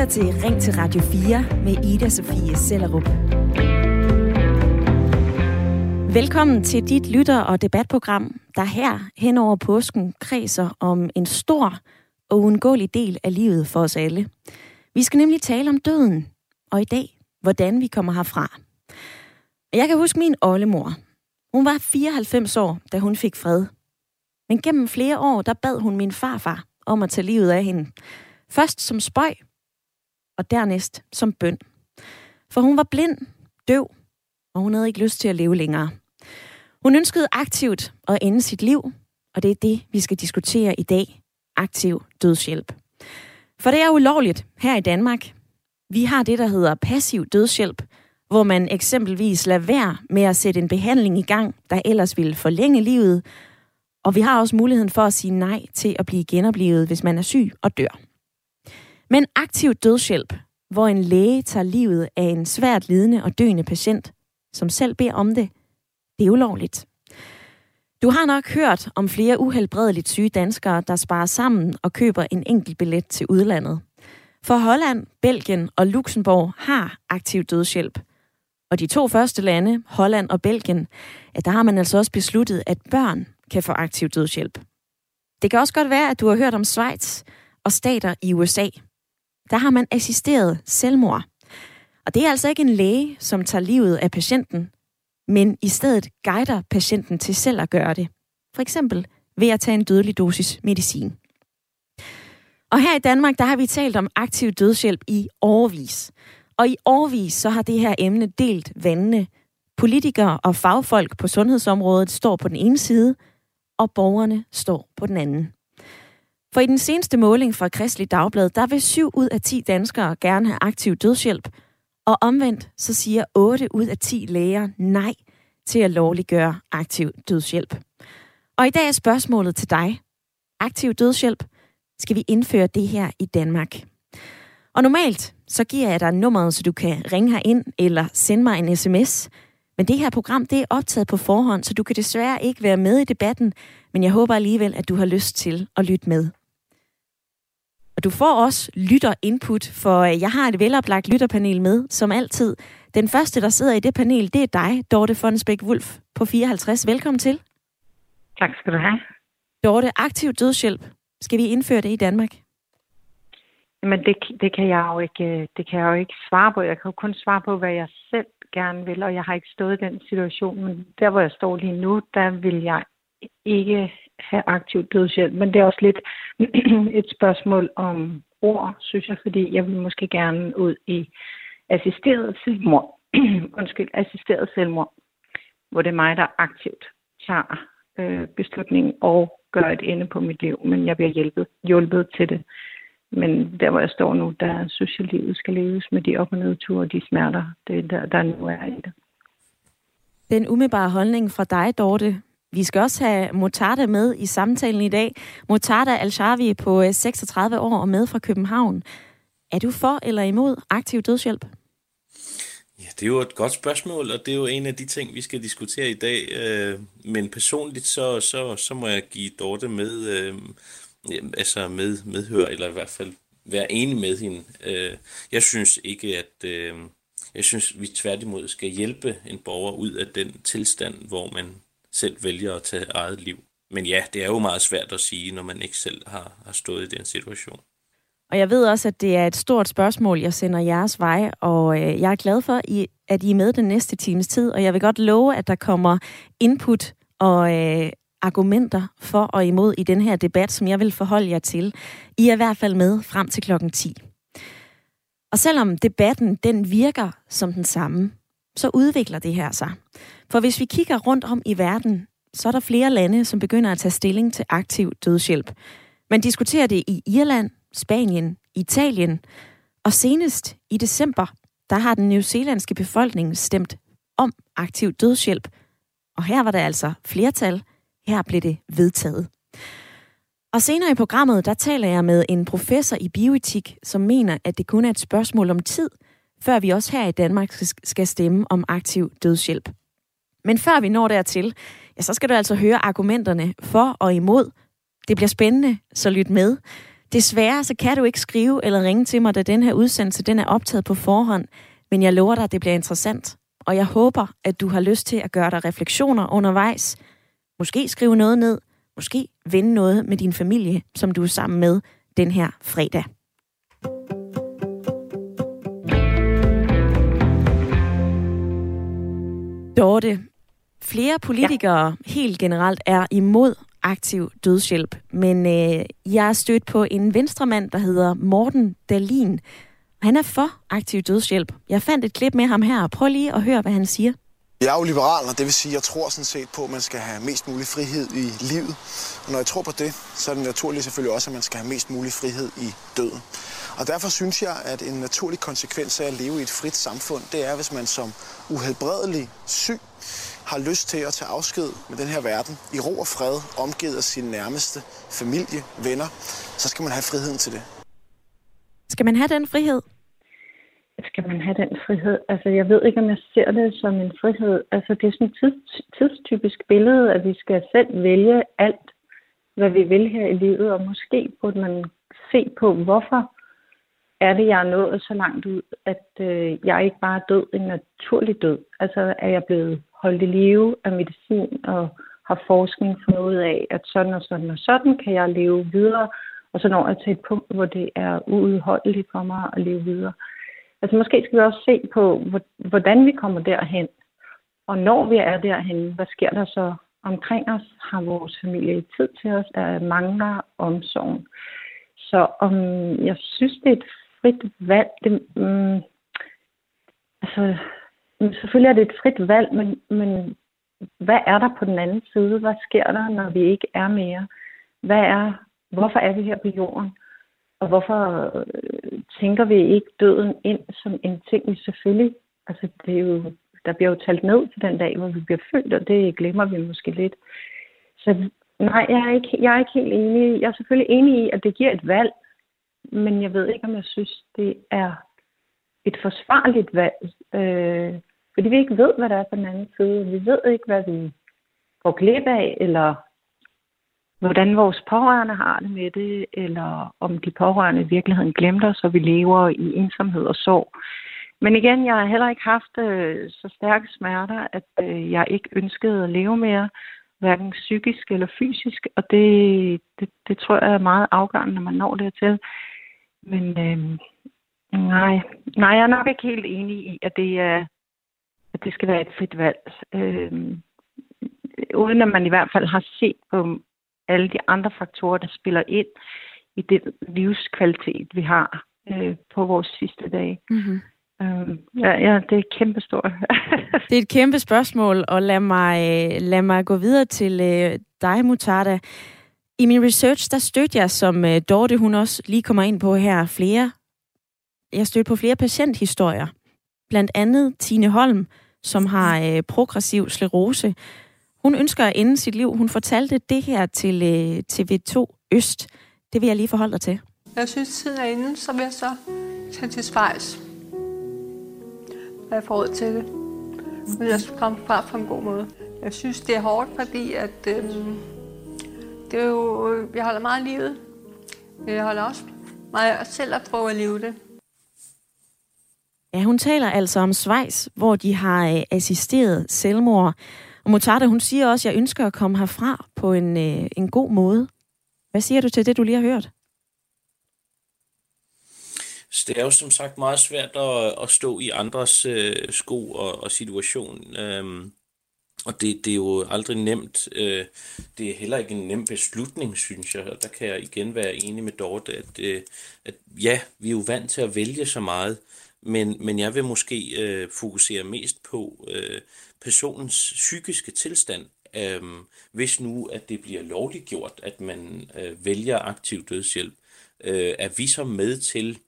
lytter til Ring til Radio 4 med Ida Sofie Sellerup. Velkommen til dit lytter- og debatprogram, der her hen over påsken kredser om en stor og uundgåelig del af livet for os alle. Vi skal nemlig tale om døden, og i dag, hvordan vi kommer herfra. Jeg kan huske min oldemor. Hun var 94 år, da hun fik fred. Men gennem flere år, der bad hun min farfar om at tage livet af hende. Først som spøg, og dernæst som bøn. For hun var blind, døv, og hun havde ikke lyst til at leve længere. Hun ønskede aktivt at ende sit liv, og det er det, vi skal diskutere i dag. Aktiv dødshjælp. For det er ulovligt her i Danmark. Vi har det, der hedder passiv dødshjælp, hvor man eksempelvis lader være med at sætte en behandling i gang, der ellers ville forlænge livet. Og vi har også muligheden for at sige nej til at blive genoplivet, hvis man er syg og dør. Men aktiv dødshjælp, hvor en læge tager livet af en svært lidende og døende patient, som selv beder om det, det er ulovligt. Du har nok hørt om flere uhelbredeligt syge danskere, der sparer sammen og køber en enkelt billet til udlandet. For Holland, Belgien og Luxembourg har aktiv dødshjælp. Og de to første lande, Holland og Belgien, der har man altså også besluttet, at børn kan få aktiv dødshjælp. Det kan også godt være, at du har hørt om Schweiz og stater i USA. Der har man assisteret selvmord. Og det er altså ikke en læge, som tager livet af patienten, men i stedet guider patienten til selv at gøre det. For eksempel ved at tage en dødelig dosis medicin. Og her i Danmark, der har vi talt om aktiv dødshjælp i årevis. Og i årevis, så har det her emne delt vandene. Politikere og fagfolk på sundhedsområdet står på den ene side, og borgerne står på den anden. For i den seneste måling fra Kristeligt Dagblad, der vil 7 ud af 10 danskere gerne have aktiv dødshjælp, og omvendt så siger 8 ud af 10 læger nej til at lovliggøre aktiv dødshjælp. Og i dag er spørgsmålet til dig. Aktiv dødshjælp, skal vi indføre det her i Danmark? Og normalt så giver jeg dig nummeret, så du kan ringe herind eller sende mig en sms. Men det her program, det er optaget på forhånd, så du kan desværre ikke være med i debatten, men jeg håber alligevel, at du har lyst til at lytte med. Og du får også lytterinput, for jeg har et veloplagt lytterpanel med, som altid. Den første, der sidder i det panel, det er dig, Dorte Fonsbæk-Wulf på 54. Velkommen til. Tak skal du have. Dorte, aktiv dødshjælp. Skal vi indføre det i Danmark? Men det kan jeg jo ikke svare på. Jeg kan jo kun svare på, hvad jeg selv gerne vil, og jeg har ikke stået i den situation. Men der, hvor jeg står lige nu, der vil jeg ikke have aktiv dødshjælp. Men det er også lidt et spørgsmål om ord, synes jeg, fordi jeg vil måske gerne ud i assisteret selvmord, hvor det er mig, der aktivt tager beslutningen og gør et ende på mit liv, men jeg bliver hjulpet til det. Men der, hvor jeg står nu, der synes jeg, livet skal leves med de op- og nedture og de smerter, der nu er i det. Den umiddelbare holdning fra dig, Dorte. Vi skal også have Mortada med i samtalen i dag. Mortada Al-Shawi på 36 år og med fra København. Er du for eller imod aktiv dødshjælp? Ja, det er jo et godt spørgsmål, og det er jo en af de ting, vi skal diskutere i dag. Men personligt, så må jeg give Dorte medhør, eller i hvert fald være enig med hende. Jeg synes ikke, at... Jeg synes, vi tværtimod skal hjælpe en borger ud af den tilstand, hvor man selv vælger at tage eget liv. Men ja, det er jo meget svært at sige, når man ikke selv har stået i den situation. Og jeg ved også, at det er et stort spørgsmål, jeg sender jeres vej, og jeg er glad for, at I er med den næste times tid, og jeg vil godt love, at der kommer input og argumenter for og imod i den her debat, som jeg vil forholde jer til. I er i hvert fald med frem til klokken 10. Og selvom debatten den virker som den samme, så udvikler det her sig. For hvis vi kigger rundt om i verden, så er der flere lande, som begynder at tage stilling til aktiv dødshjælp. Man diskuterer det i Irland, Spanien, Italien, og senest i december, der har den newzealandske befolkning stemt om aktiv dødshjælp. Og her var der altså flertal. Her blev det vedtaget. Og senere i programmet, der taler jeg med en professor i bioetik, som mener, at det kun er et spørgsmål om tid, før vi også her i Danmark skal stemme om aktiv dødshjælp. Men før vi når dertil, ja, så skal du altså høre argumenterne for og imod. Det bliver spændende, så lyt med. Desværre så kan du ikke skrive eller ringe til mig, da den her udsendelse den er optaget på forhånd, men jeg lover dig, at det bliver interessant. Og jeg håber, at du har lyst til at gøre dig refleksioner undervejs. Måske skrive noget ned. Måske vende noget med din familie, som du er sammen med den her fredag. Dorte, flere politikere helt generelt er imod aktiv dødshjælp, men jeg er stødt på en venstremand, der hedder Morten Dahlin. Han er for aktiv dødshjælp. Jeg fandt et klip med ham her. Prøv lige at høre, hvad han siger. Jeg er jo liberal, og det vil sige, at jeg tror sådan set på, at man skal have mest mulig frihed i livet. Og når jeg tror på det, så er det naturligt selvfølgelig også, at man skal have mest mulig frihed i døden. Og derfor synes jeg, at en naturlig konsekvens af at leve i et frit samfund, det er, hvis man som uhelbredelig syg har lyst til at tage afsked med den her verden i ro og fred, omgivet af sin nærmeste familie, venner, så skal man have friheden til det. Skal man have den frihed? Skal man have den frihed? Altså, jeg ved ikke, om jeg ser det som en frihed. Altså, det er sådan et tidstypisk billede, at vi skal selv vælge alt, hvad vi vil her i livet, og måske burde man se på, hvorfor er det, jeg er nået så langt ud, at jeg ikke bare er død, en naturlig død. Altså, er jeg blevet holdt i live af medicin, og har forskning fundet ud af, at sådan og sådan og sådan kan jeg leve videre, og så når jeg til et punkt, hvor det er uudholdeligt for mig at leve videre. Altså måske skal vi også se på, hvordan vi kommer derhen. Og når vi er derhen, hvad sker der så omkring os? Har vores familie tid til os? Mangler omsorgen? Så jeg synes, det er et frit valg. Altså, selvfølgelig er det et frit valg, men hvad er der på den anden side? Hvad sker der, når vi ikke er mere? Hvorfor er vi her på jorden? Og hvorfor tænker vi ikke døden ind som en ting, selvfølgelig? Altså, det er jo, der bliver jo talt ned til den dag, hvor vi bliver født, og det glemmer vi måske lidt. Så nej, jeg er ikke helt enig. Jeg er selvfølgelig enig i, at det giver et valg, men jeg ved ikke, om jeg synes, det er et forsvarligt valg. Fordi vi ikke ved, hvad der er på den anden side. Vi ved ikke, hvad vi går glip af, eller hvordan vores pårørende har det med det, eller om de pårørende i virkeligheden glemte os, og vi lever i ensomhed og sorg. Men igen, jeg har heller ikke haft så stærke smerter, at jeg ikke ønskede at leve mere, hverken psykisk eller fysisk, og det tror jeg er meget afgørende, når man når dertil. Men nej, jeg er nok ikke helt enig i, at det skal være et frit valg. Uden at man i hvert fald har set på alle de andre faktorer, der spiller ind i det livskvalitet, vi har på vores sidste dage. Mm-hmm. Det er et kæmpe stort. Det er et kæmpe spørgsmål, og lad mig gå videre til dig, Mortada. I min research, der stødte jeg, som Dorte, hun også lige kommer ind på her, jeg stødte på flere patienthistorier. Blandt andet Tine Holm, som har progressiv sklerose. Hun ønsker at ende sit liv. Hun fortalte det her til TV2 Øst. Det vil jeg lige forholde dig til. Jeg synes, tiden er inde, så vil jeg så tage til Schweiz. Når jeg får råd til det. Men jeg skal komme fra på en god måde. Jeg synes, det er hårdt, fordi at, det er jo, jeg holder meget af livet. Jeg holder også meget selv at prøve at leve det. Ja, hun taler altså om Schweiz, hvor de har assisteret selvmord. Og Mortada, hun siger også, at jeg ønsker at komme herfra på en god måde. Hvad siger du til det, du lige har hørt? Det er jo som sagt meget svært at stå i andres sko og situation. Og det er jo aldrig nemt. Det er heller ikke en nem beslutning, synes jeg. Og der kan jeg igen være enig med Dorte, at ja, vi er jo vant til at vælge så meget. Men jeg vil måske fokusere mest på personens psykiske tilstand, hvis nu at det bliver lovliggjort, at man vælger aktiv dødshjælp, er vi så med til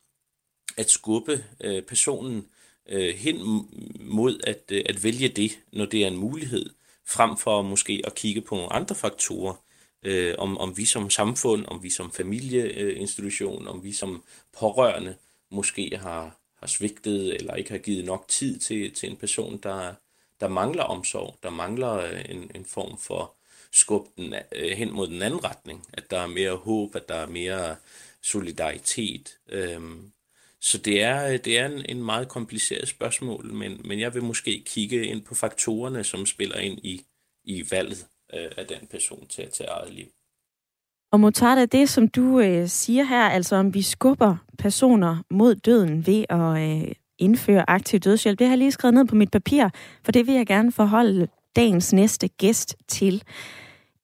at skubbe personen hen mod at vælge det, når det er en mulighed, frem for måske at kigge på nogle andre faktorer, om vi som samfund, om vi som familieinstitution, om vi som pårørende måske har svigtet eller ikke har givet nok tid til en person, der mangler omsorg, der mangler en form for skub hen mod den anden retning, at der er mere håb, at der er mere solidaritet. Så det er en meget kompliceret spørgsmål, men jeg vil måske kigge ind på faktorerne, som spiller ind i valget af den person til at tage eget liv. Og Mortada, det som du siger her, altså om vi skubber personer mod døden ved at indføre aktiv dødshjælp, det har jeg lige skrevet ned på mit papir, for det vil jeg gerne forholde dagens næste gæst til.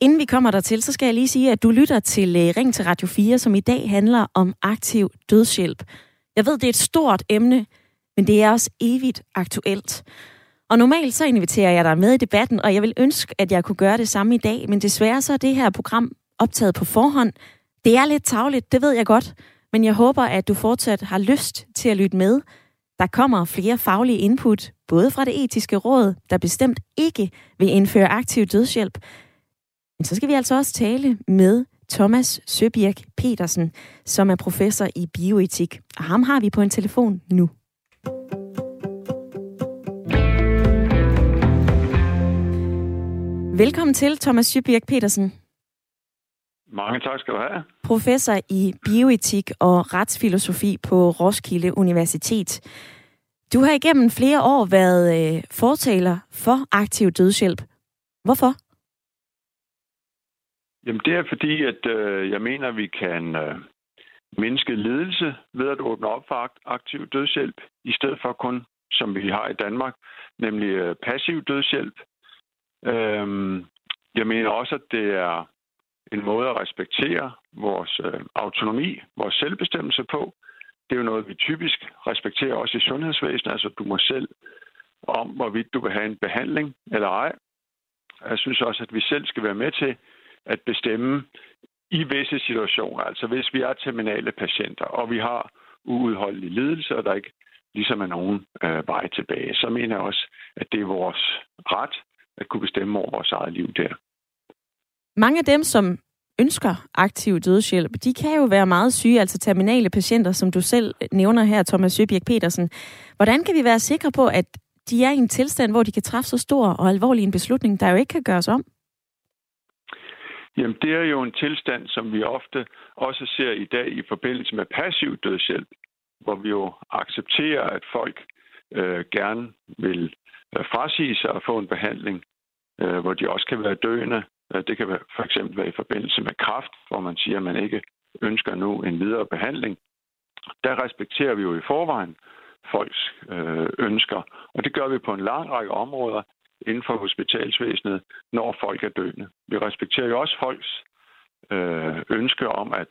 Inden vi kommer dertil, så skal jeg lige sige, at du lytter til Ring til Radio 4, som i dag handler om aktiv dødshjælp. Jeg ved, det er et stort emne, men det er også evigt aktuelt. Og normalt så inviterer jeg dig med i debatten, og jeg vil ønske, at jeg kunne gøre det samme i dag, men desværre så er det her program optaget på forhånd. Det er lidt tarveligt, det ved jeg godt, men jeg håber, at du fortsat har lyst til at lytte med. Der kommer flere faglige input, både fra Det Etiske Råd, der bestemt ikke vil indføre aktiv dødshjælp. Men så skal vi altså også tale med Thomas Søbirk Petersen, som er professor i bioetik. Og ham har vi på en telefon nu. Velkommen til, Thomas Søbirk Petersen. Mange tak skal du have. Professor i bioetik og retsfilosofi på Roskilde Universitet. Du har igennem flere år været fortaler for aktiv dødshjælp. Hvorfor? Jamen det er fordi, at jeg mener, at vi kan mindske lidelse ved at åbne op for aktiv dødshjælp, i stedet for kun, som vi har i Danmark, nemlig passiv dødshjælp. Jeg mener også, at det er en måde at respektere vores autonomi, vores selvbestemmelse på. Det er jo noget, vi typisk respekterer også i sundhedsvæsenet, altså du må selv om, hvorvidt du vil have en behandling eller ej. Jeg synes også, at vi selv skal være med til at bestemme i visse situationer, altså hvis vi er terminale patienter, og vi har uudholdelig lidelse, og der ikke ligesom er nogen vej tilbage, så mener jeg også, at det er vores ret at kunne bestemme over vores eget liv der. Mange af dem, som ønsker aktiv dødshjælp, de kan jo være meget syge, altså terminale patienter, som du selv nævner her, Thomas Søbirk Petersen. Hvordan kan vi være sikre på, at de er i en tilstand, hvor de kan træffe så stor og alvorlig en beslutning, der jo ikke kan gøres om? Jamen, det er jo en tilstand, som vi ofte også ser i dag i forbindelse med passiv dødshjælp, hvor vi jo accepterer, at folk gerne vil frasige sig og få en behandling, hvor de også kan være døende. Det kan for eksempel være i forbindelse med kræft, hvor man siger, at man ikke ønsker nu en videre behandling. Der respekterer vi jo i forvejen folks ønsker, og det gør vi på en lang række områder inden for hospitalsvæsenet, når folk er døende. Vi respekterer jo også folks ønske om at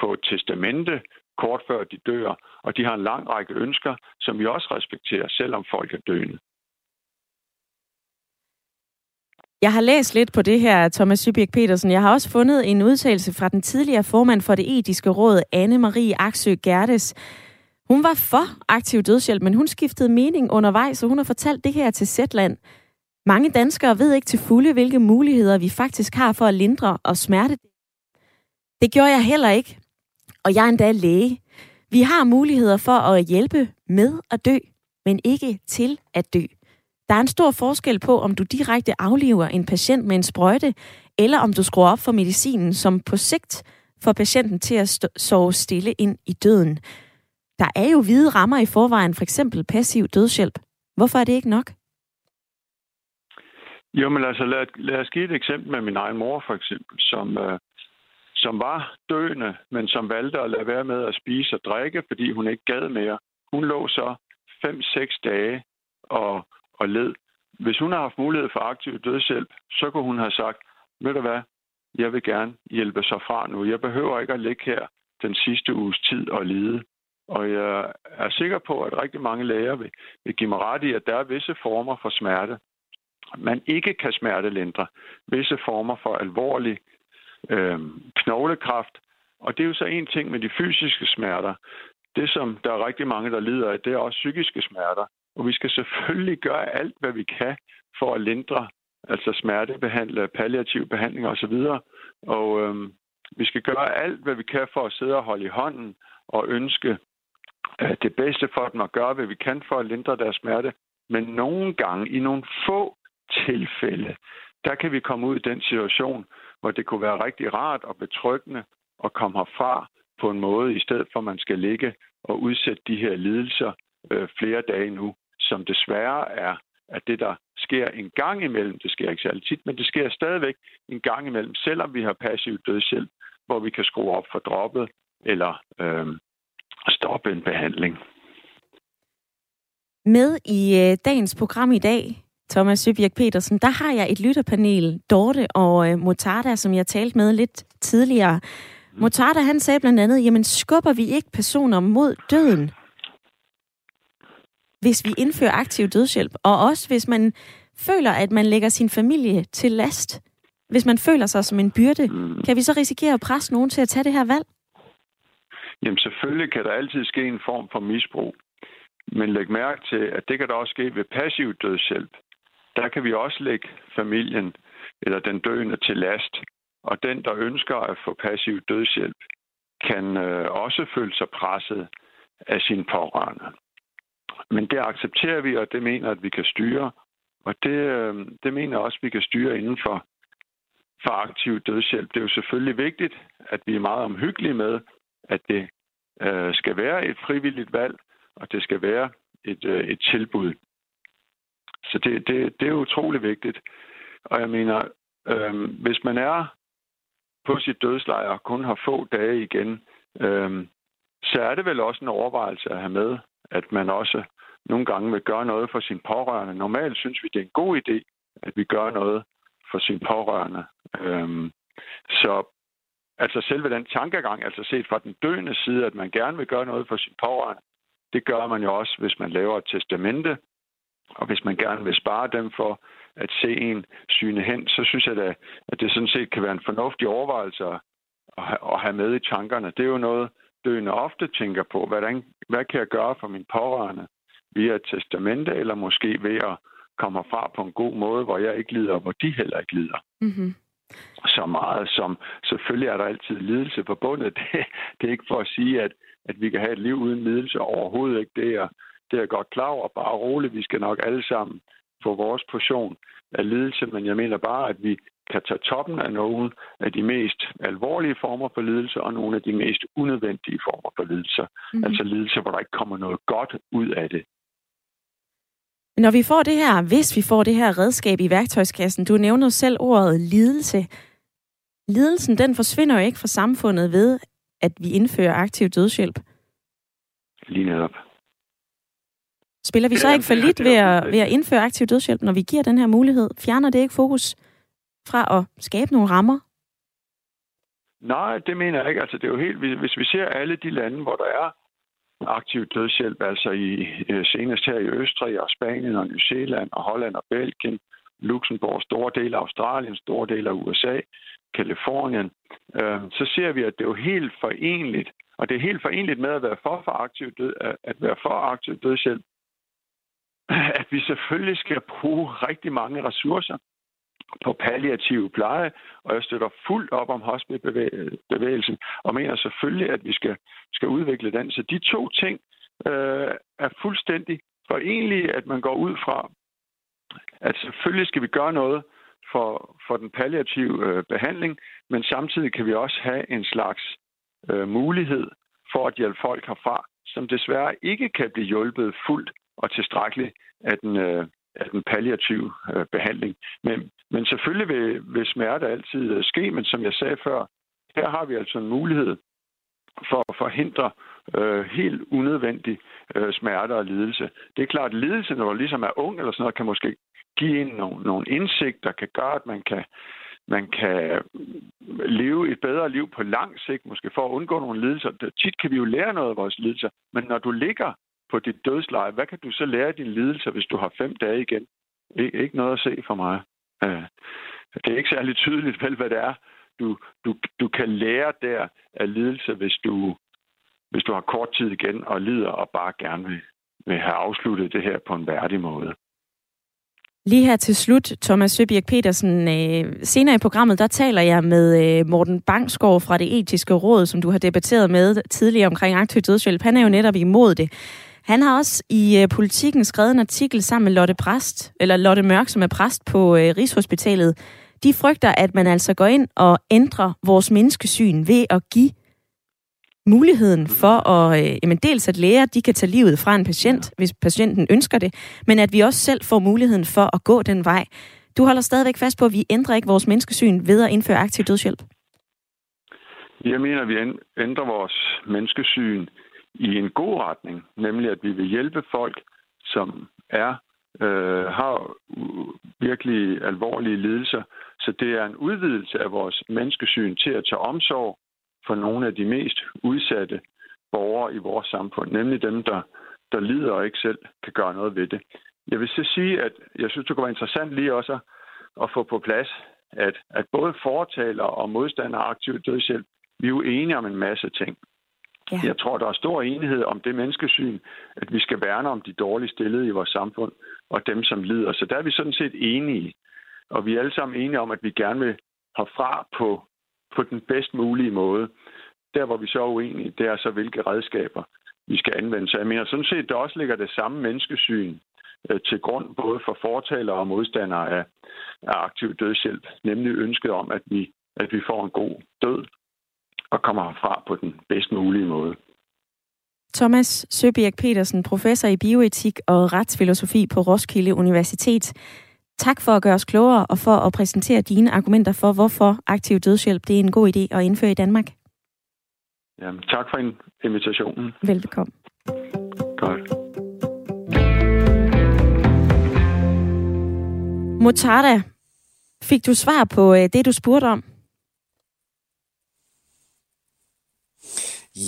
få et testamente kort før de dør, og de har en lang række ønsker, som vi også respekterer, selvom folk er døende. Jeg har læst lidt på det her, Thomas Søbirk Petersen. Jeg har også fundet en udtalelse fra den tidligere formand for Det Etiske Råd, Anne-Marie Axø Gerdes. Hun var for aktiv dødshjælp, men hun skiftede mening undervejs, og hun har fortalt det her til Zetland. Mange danskere ved ikke til fulde, hvilke muligheder vi faktisk har for at lindre og smerte. Det gjorde jeg heller ikke, og jeg er endda læge. Vi har muligheder for at hjælpe med at dø, men ikke til at dø. Der er en stor forskel på, om du direkte afliver en patient med en sprøjte, eller om du skruer op for medicinen, som på sigt får patienten til at sove stille ind i døden. Der er jo hvide rammer i forvejen, f.eks. passiv dødshjælp. Hvorfor er det ikke nok? Jo, men altså, lad os give et eksempel med min egen mor, for eksempel, som var døende, men som valgte at lade være med at spise og drikke, fordi hun ikke gad mere. Hun lå så 5-6 dage og led. Hvis hun har haft mulighed for aktiv dødshjælp, så kunne hun have sagt, ved du hvad, jeg vil gerne hjælpe sig fra nu. Jeg behøver ikke at ligge her den sidste uges tid og lide. Og jeg er sikker på, at rigtig mange læger vil give mig ret i, at der er visse former for smerte, man ikke kan smertelindre, visse former for alvorlig knoglekræft. Og det er jo så en ting med de fysiske smerter. Det, som der er rigtig mange, der lider af, det er også psykiske smerter. Og vi skal selvfølgelig gøre alt, hvad vi kan for at lindre, altså smertebehandle, palliativ behandling osv. Og vi skal gøre alt, hvad vi kan for at sidde og holde i hånden og ønske det bedste for dem at gøre, hvad vi kan for at lindre deres smerte. Men nogle gange, i nogle få tilfælde, der kan vi komme ud i den situation, hvor det kunne være rigtig rart og betryggende at komme herfra på en måde, i stedet for at man skal ligge og udsætte de her lidelser flere dage nu, som desværre er, at det, der sker en gang imellem, det sker ikke særlig tit, men det sker stadigvæk en gang imellem, selvom vi har passiv dødshjælp, hvor vi kan skrue op for droppet eller stoppe en behandling. Med i dagens program i dag, Thomas Søbirk Petersen, der har jeg et lytterpanel, Dorte og Mortada, som jeg talte med lidt tidligere. Mortada, han sagde blandt andet, jamen skubber vi ikke personer mod døden, hvis vi indfører aktiv dødshjælp? Og også hvis man føler, at man lægger sin familie til last, hvis man føler sig som en byrde, kan vi så risikere at presse nogen til at tage det her valg? Jamen selvfølgelig kan der altid ske en form for misbrug. Men læg mærke til, at det kan der også ske ved passiv dødshjælp. Der kan vi også lægge familien eller den døende til last. Og den, der ønsker at få passiv dødshjælp, kan også føle sig presset af sine pårørende. Men det accepterer vi, og det mener, at vi kan styre. Og det mener også, at vi kan styre inden for aktiv dødshjælp. Det er jo selvfølgelig vigtigt, at vi er meget omhyggelige med, at det skal være et frivilligt valg, og det skal være et tilbud. Så det er utrolig vigtigt. Og jeg mener, hvis man er på sit dødsleje og kun har få dage igen, så er det vel også en overvejelse at have med, at man også nogle gange vil gøre noget for sine pårørende. Normalt synes vi, det er en god idé, at vi gør noget for sine pårørende. Så selve den tankegang, altså set fra den døende side, at man gerne vil gøre noget for sine pårørende, det gør man jo også, hvis man laver et testamente, og hvis man gerne vil spare dem for at se en syne hen, så synes jeg da, at det sådan set kan være en fornuftig overvejelse at have med i tankerne. Det er jo noget, døende ofte tænker på. Hvad kan jeg gøre for mine pårørende via et testamente, eller måske ved at komme fra på en god måde, hvor jeg ikke lider, og hvor de heller ikke lider. Mm-hmm. Så meget som, selvfølgelig er der altid lidelse forbundet. Det er ikke for at sige, at vi kan have et liv uden lidelse, overhovedet ikke. Det er godt klar over, bare roligt. Vi skal nok alle sammen få vores portion af lidelse, men jeg mener bare, at vi kan tage toppen af nogle af de mest alvorlige former for lidelse, og nogle af de mest unødvendige former for lidelser. Mm-hmm. Altså lidelser, hvor der ikke kommer noget godt ud af det. Når vi får det her, hvis vi får det her redskab i værktøjskassen, du nævner selv ordet lidelse. Lidelsen, den forsvinder jo ikke fra samfundet ved, at vi indfører aktiv dødshjælp. Lige netop. Spiller vi så ikke for lidt ved at indføre aktiv dødshjælp, når vi giver den her mulighed? Fjerner det ikke fokus fra at skabe nogle rammer? Nej, det mener jeg ikke. Altså, det er jo helt, hvis vi ser alle de lande, hvor der er aktiv dødshjælp, altså senest her i Østrig og Spanien og New Zealand og Holland og Belgien, Luxembourg, store dele af Australien, store dele af USA, Kalifornien, så ser vi, at det er jo helt forenligt, og det er helt forenligt med at være for aktiv dødshjælp, at vi selvfølgelig skal bruge rigtig mange ressourcer på palliativ pleje, og jeg støtter fuldt op om hospicebevægelsen, og mener selvfølgelig, at vi skal udvikle den. Så de to ting er fuldstændig forenlige, at man går ud fra, at selvfølgelig skal vi gøre noget for den palliative behandling, men samtidig kan vi også have en slags mulighed for at hjælpe folk herfra, som desværre ikke kan blive hjulpet fuldt og tilstrækkeligt af den palliative behandling. Men selvfølgelig vil smerte altid ske, men som jeg sagde før, her har vi altså en mulighed for at forhindre helt unødvendig smerte og lidelse. Det er klart, at lidelse, når man ligesom er ung eller sådan noget, kan måske give en nogle indsigt, der kan gøre, at man kan leve et bedre liv på lang sigt, måske for at undgå nogle lidelser. Tit kan vi jo lære noget af vores lidelser, men når du ligger på dit dødsleje, hvad kan du så lære af din lidelse, hvis du har 5 dage igen? Ikke noget at se for mig. Det er ikke særlig tydeligt, vel, hvad det er, du kan lære der af lidelse, hvis du har kort tid igen og lider og bare gerne vil have afsluttet det her på en værdig måde. Lige her til slut, Thomas Søbirk Petersen. Senere i programmet, der taler jeg med Morten Bangsgaard fra Det Etiske Råd, som du har debatteret med tidligere omkring aktiv dødshjælp. Han er jo netop imod det. Han har også i Politiken skrevet en artikel sammen med Lotte Mørk, som er præst på Rigshospitalet. De frygter, at man altså går ind og ændrer vores menneskesyn ved at give muligheden for at, dels at læger, de kan tage livet fra en patient, hvis patienten ønsker det, men at vi også selv får muligheden for at gå den vej. Du holder stadigvæk fast på, at vi ændrer ikke vores menneskesyn ved at indføre aktiv dødshjælp. Jeg mener, at vi ændrer vores menneskesyn i en god retning, nemlig at vi vil hjælpe folk, som har virkelig alvorlige lidelser. Så det er en udvidelse af vores menneskesyn til at tage omsorg for nogle af de mest udsatte borgere i vores samfund, nemlig dem, der lider og ikke selv kan gøre noget ved det. Jeg vil så sige, at jeg synes, det kunne være interessant lige også at få på plads, at både fortalere og modstandere af aktiv dødshjælp, vi er jo enige om en masse ting. Ja. Jeg tror, der er stor enighed om det menneskesyn, at vi skal værne om de dårligt stillede i vores samfund og dem, som lider. Så der er vi sådan set enige. Og vi er alle sammen enige om, at vi gerne vil herfra på den bedst mulige måde. Der, hvor vi så er uenige, det er så, hvilke redskaber vi skal anvende. Så jeg mener sådan set, der også ligger det samme menneskesyn til grund, både for fortalere og modstandere af aktiv dødshjælp, nemlig ønsket om, at vi får en god død og kommer herfra på den bedst mulige måde. Thomas Søbirk Petersen, professor i bioetik og retsfilosofi på Roskilde Universitet. Tak for at gøre os klogere og for at præsentere dine argumenter for, hvorfor aktiv dødshjælp det er en god idé at indføre i Danmark. Jamen, tak for invitationen. Velbekomme. Godt. Mortada, fik du svar på det, du spurgte om?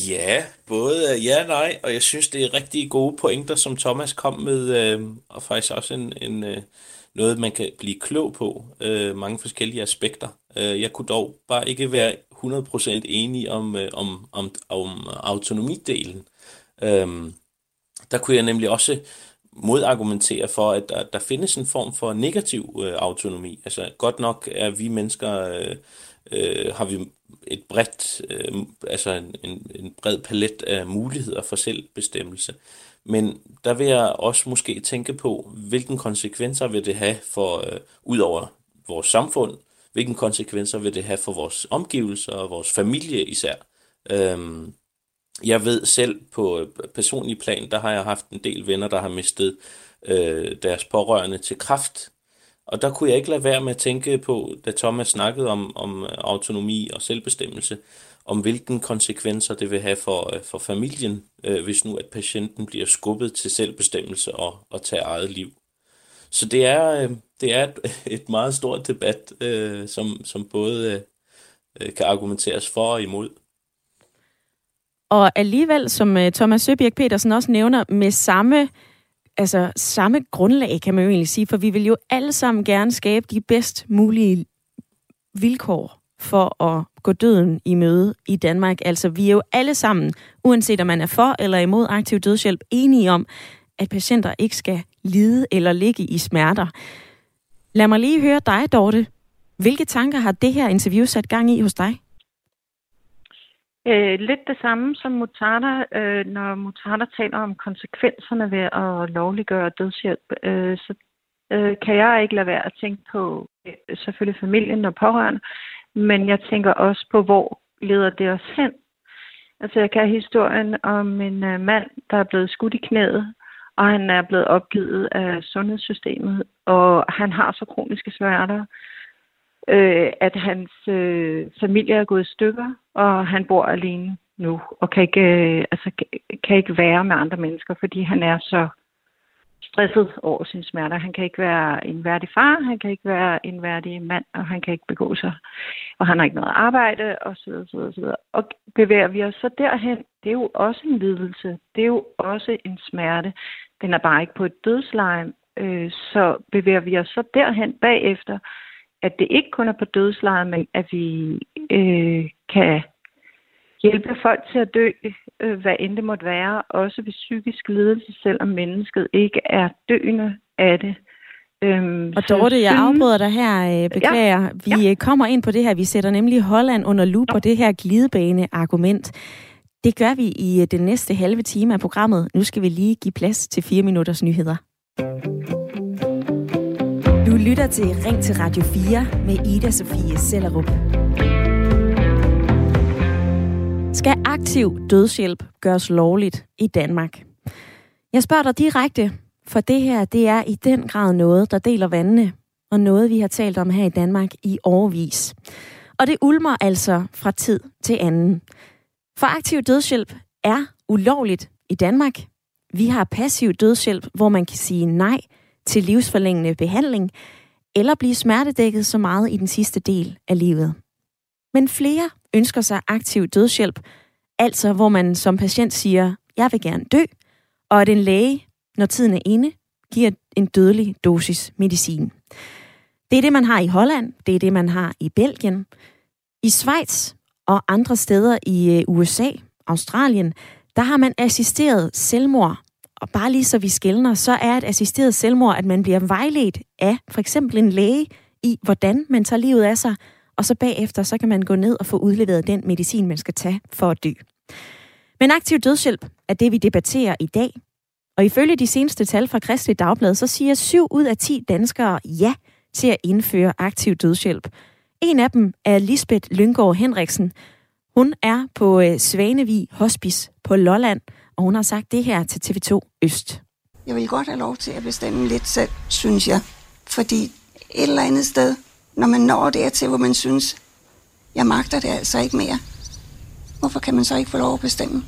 Ja, både ja og nej, og jeg synes, det er rigtig gode pointer, som Thomas kom med, og faktisk også noget, man kan blive klog på, mange forskellige aspekter. Jeg kunne dog bare ikke være 100% enig om autonomidelen. Der kunne jeg nemlig også modargumentere for, at der findes en form for negativ autonomi. Altså godt nok er vi mennesker, har vi et bredt, altså en bred palet af muligheder for selvbestemmelse. Men der vil jeg også måske tænke på, hvilke konsekvenser vil det have for, ud over vores samfund, hvilke konsekvenser vil det have for vores omgivelser og vores familie især. Jeg ved selv på personlig plan, der har jeg haft en del venner, der har mistet deres pårørende til kræft. Og der kunne jeg ikke lade være med at tænke på, da Thomas snakkede om autonomi og selvbestemmelse, om hvilke konsekvenser det vil have for familien, hvis nu at patienten bliver skubbet til selvbestemmelse og tager eget liv. Så det er et meget stort debat, som både kan argumenteres for og imod. Og alligevel, som Thomas Søbirk Petersen også nævner, med samme grundlag, kan man jo egentlig sige, for vi vil jo alle sammen gerne skabe de bedst mulige vilkår for at gå døden i møde i Danmark. Altså, vi er jo alle sammen, uanset om man er for eller imod aktiv dødshjælp, enige om, at patienter ikke skal lide eller ligge i smerter. Lad mig lige høre dig, Dorte. Hvilke tanker har det her interview sat gang i hos dig? Lidt det samme som Mortada, når Mortada taler om konsekvenserne ved at lovliggøre dødshjælp, så kan jeg ikke lade være at tænke på selvfølgelig familien og pårørende, men jeg tænker også på, hvor leder det os hen? Altså jeg kan historien om en mand, der er blevet skudt i knæet, og han er blevet opgivet af sundhedssystemet, og han har så kroniske smerter, at hans familie er gået i stykker, og han bor alene nu, og kan ikke være med andre mennesker, fordi han er så stresset over sine smerter. Han kan ikke være en værdig far, han kan ikke være en værdig mand, og han kan ikke begå sig. Og han har ikke noget arbejde, og så videre, så videre, så videre. Og bevæger vi os så derhen, det er jo også en lidelse, det er jo også en smerte. Den er bare ikke på et dødsleje, så bevæger vi os så derhen bagefter, at det ikke kun er på dødslejet, men at vi kan hjælpe folk til at dø, hvad end det måtte være, også ved psykisk lidelse, selvom mennesket ikke er døende af det. Og Dorte, jeg afbryder dig her, beklager. Ja. Vi kommer ind på det her. Vi sætter nemlig Holland under lup på det her glidebane-argument. Det gør vi i den næste halve time af programmet. Nu skal vi lige give plads til 4 minutters nyheder. Du lytter til Ring til Radio 4 med Ida Sofie Sellerup. Skal aktiv dødshjælp gøres lovligt i Danmark? Jeg spørger dig direkte, for det her det er i den grad noget, der deler vandene, og noget, vi har talt om her i Danmark i årevis. Og det ulmer altså fra tid til anden. For aktiv dødshjælp er ulovligt i Danmark. Vi har passiv dødshjælp, hvor man kan sige nej til livsforlængende behandling, eller blive smertedækket så meget i den sidste del af livet. Men flere ønsker sig aktiv dødshjælp, altså hvor man som patient siger, jeg vil gerne dø, og at en læge, når tiden er inde, giver en dødelig dosis medicin. Det er det, man har i Holland, det er det, man har i Belgien, i Schweiz og andre steder i USA, Australien, der har man assisteret selvmord. Og bare lige så vi skelner, så er et assisteret selvmord, at man bliver vejledt af for eksempel en læge i, hvordan man tager livet af sig, og så bagefter så kan man gå ned og få udleveret den medicin, man skal tage for at dø. Men aktiv dødshjælp er det, vi debatterer i dag. Og ifølge de seneste tal fra Kristeligt Dagblad, så siger 7 ud af 10 danskere ja til at indføre aktiv dødshjælp. En af dem er Lisbeth Lynggaard Henriksen. Hun er på Svanevig Hospice på Lolland, og hun har sagt det her til TV2 Øst. Jeg vil godt have lov til at bestemme lidt selv, synes jeg. Fordi et eller andet sted, når man når dertil, hvor man synes, jeg magter det altså ikke mere, hvorfor kan man så ikke få lov at bestemme?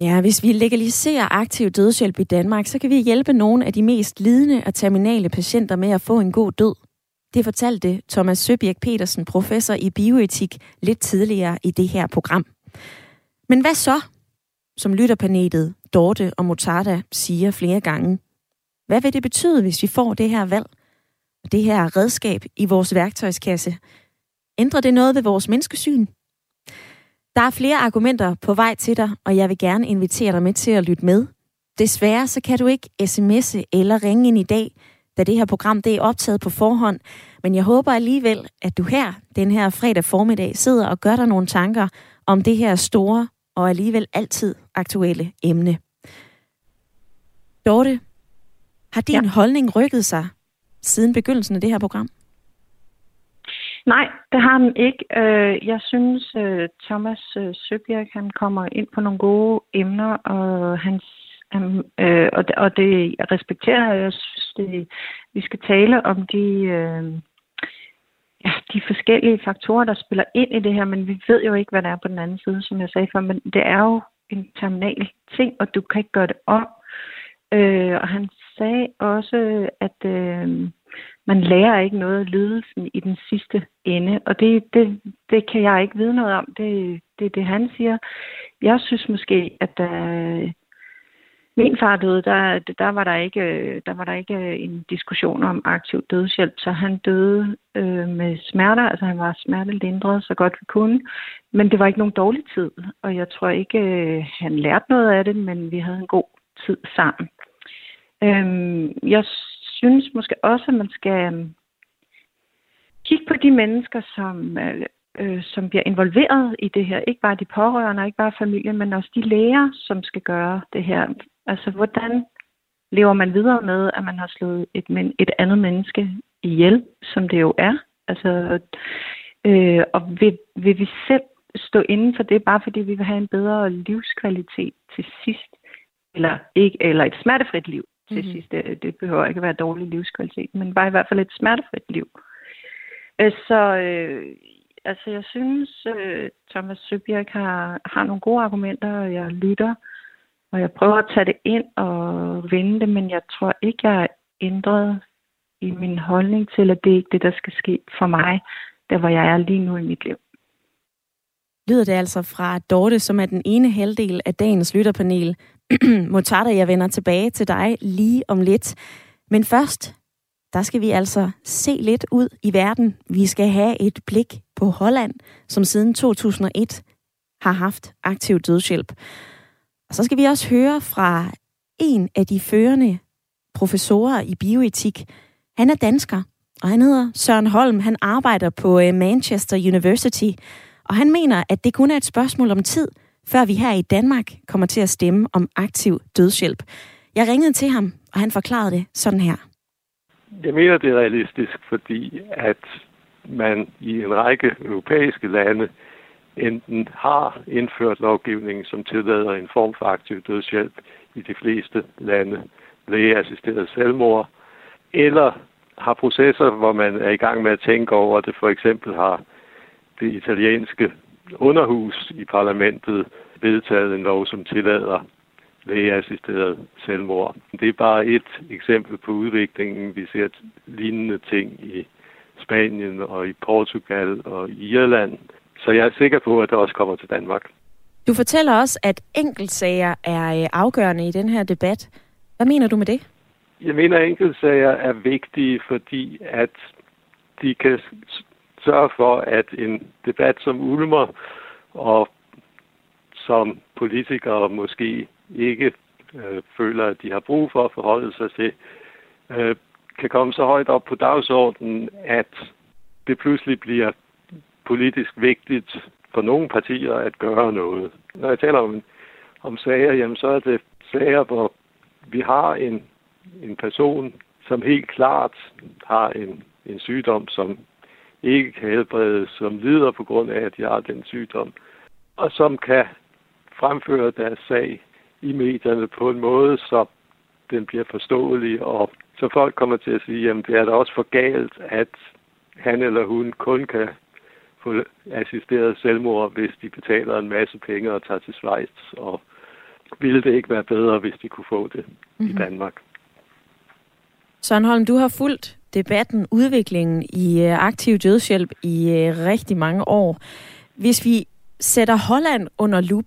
Ja, hvis vi legaliserer aktiv dødshjælp i Danmark, så kan vi hjælpe nogle af de mest lidende og terminale patienter med at få en god død. Det fortalte Thomas Søbirk Petersen, professor i bioetik, lidt tidligere i det her program. Men hvad så? Som lytterpanelet Dorte og Mortada siger flere gange. Hvad vil det betyde, hvis vi får det her valg? Det her redskab i vores værktøjskasse? Ændrer det noget ved vores menneskesyn? Der er flere argumenter på vej til dig, og jeg vil gerne invitere dig med til at lytte med. Desværre så kan du ikke sms'e eller ringe ind i dag, da det her program det er optaget på forhånd. Men jeg håber alligevel, at du her, den her fredag formiddag, sidder og gør dig nogle tanker om det her store og alligevel altid aktuelle emne. Dorte, har din holdning rykket sig siden begyndelsen af det her program? Nej, det har den ikke. Jeg synes, Thomas Søbjerg, han kommer ind på nogle gode emner, og det respekterer jeg. Jeg synes, vi skal tale om de forskellige faktorer, der spiller ind i det her, men vi ved jo ikke, hvad der er på den anden side, som jeg sagde før, men det er jo en terminal ting, og du kan ikke gøre det om. Og han sagde også, at man lærer ikke noget af lidelsen i den sidste ende, og det kan jeg ikke vide noget om. Det er det, han siger. Jeg synes måske, at min far døde, der var der ikke en diskussion om aktiv dødshjælp, så han døde med smerter, altså han var smertelindret så godt vi kunne, men det var ikke nogen dårlig tid, og jeg tror ikke, han lærte noget af det, men vi havde en god tid sammen. Jeg synes måske også, at man skal kigge på de mennesker, som bliver involveret i det her. Ikke bare de pårørende, ikke bare familien, men også de læger, som skal gøre det her. Altså, hvordan lever man videre med, at man har slået et andet menneske ihjel, som det jo er? Altså, og vil vi selv stå inden for det, bare fordi vi vil have en bedre livskvalitet til sidst, eller et smertefrit liv til sidst? Det behøver ikke at være dårlig livskvalitet, men bare i hvert fald et smertefrit liv. Altså, jeg synes, Thomas Søbirk har nogle gode argumenter, og jeg lytter, og jeg prøver at tage det ind og vende det, men jeg tror ikke, jeg har ændret i min holdning til, at det ikke er det, der skal ske for mig, der hvor jeg er lige nu i mit liv. Lyder det altså fra Dorte, som er den ene halvdel af dagens lytterpanel. Mortada, jeg vender tilbage til dig lige om lidt. Men først, der skal vi altså se lidt ud i verden. Vi skal have et blik på Holland, som siden 2001 har haft aktiv dødshjælp. Og så skal vi også høre fra en af de førende professorer i bioetik. Han er dansker, og han hedder Søren Holm. Han arbejder på Manchester University, og han mener, at det kun er et spørgsmål om tid, før vi her i Danmark kommer til at stemme om aktiv dødshjælp. Jeg ringede til ham, og han forklarede det sådan her. Jeg mener, det er realistisk, fordi at man i en række europæiske lande enten har indført lovgivningen, som tillader en form for aktiv dødshjælp i de fleste lande, lægeassisteret selvmord, eller har processer, hvor man er i gang med at tænke over det. For eksempel har det italienske underhus i parlamentet vedtaget en lov, som tillader lægeassisteret selvmord. Det er bare et eksempel på udviklingen. Vi ser lignende ting i Spanien og i Portugal og i Irland. Så jeg er sikker på, at det også kommer til Danmark. Du fortæller også, at enkeltsager er afgørende i den her debat. Hvad mener du med det? Jeg mener, at enkeltsager er vigtige, fordi at de kan sørge for, at en debat som ulmer og som politikere måske ikke føler, at de har brug for at forholde sig til, kan komme så højt op på dagsordenen, at det pludselig bliver politisk vigtigt for nogle partier at gøre noget. Når jeg taler om sager, jamen så er det sager, hvor vi har en person, som helt klart har en sygdom, som ikke kan helbredes, som lider på grund af, at de har den sygdom, og som kan fremføre deres sag i medierne på en måde, så den bliver forståelig, og så folk kommer til at sige, jamen det er da også for galt, at han eller hun kun kan få assisteret selvmord, hvis de betaler en masse penge og tager til Schweiz, og ville det ikke være bedre, hvis de kunne få det i Danmark. Søren Holm, du har fulgt debatten, udviklingen i aktiv dødshjælp i rigtig mange år. Hvis vi sætter Holland under lup,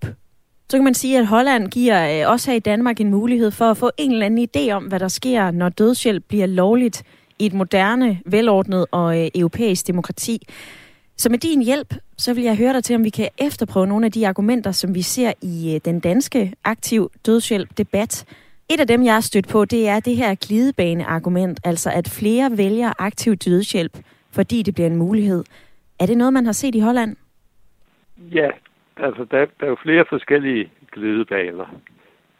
så kan man sige, at Holland giver også her i Danmark en mulighed for at få en eller anden idé om, hvad der sker, når dødshjælp bliver lovligt i et moderne, velordnet og europæisk demokrati. Så med din hjælp, så vil jeg høre dig til, om vi kan efterprøve nogle af de argumenter, som vi ser i den danske aktiv dødshjælp-debat. Et af dem, jeg har stødt på, det er det her glidebane-argument, altså at flere vælger aktiv dødshjælp, fordi det bliver en mulighed. Er det noget, man har set i Holland? Ja, altså der er jo flere forskellige glidebaner.